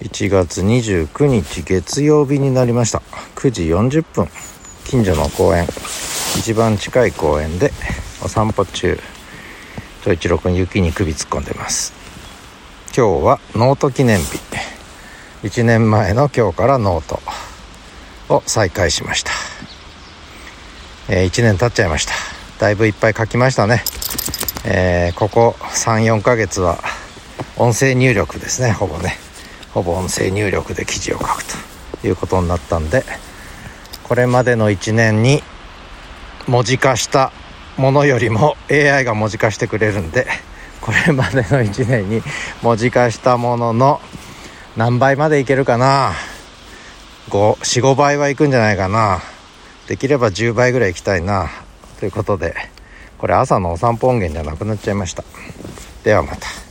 1月29日月曜日になりました。9時40分、近所の公園、一番近い公園でお散歩中、長一郎くん雪に首突っ込んでます。今日はノート記念日。1年前の今日からノートを再開しました。1年経っちゃいました。だいぶいっぱい書きましたね。ここ 3,4 ヶ月は音声入力ですね。ほぼ音声入力で記事を書くということになったんで、これまでの1年に文字化したものよりも AI が文字化してくれるんで、これまでの1年に文字化したものの何倍までいけるかな。 4,5 倍はいくんじゃないかな。できれば10倍ぐらいいきたいなということで、これ朝のお散歩音源じゃなくなっちゃいました。ではまた。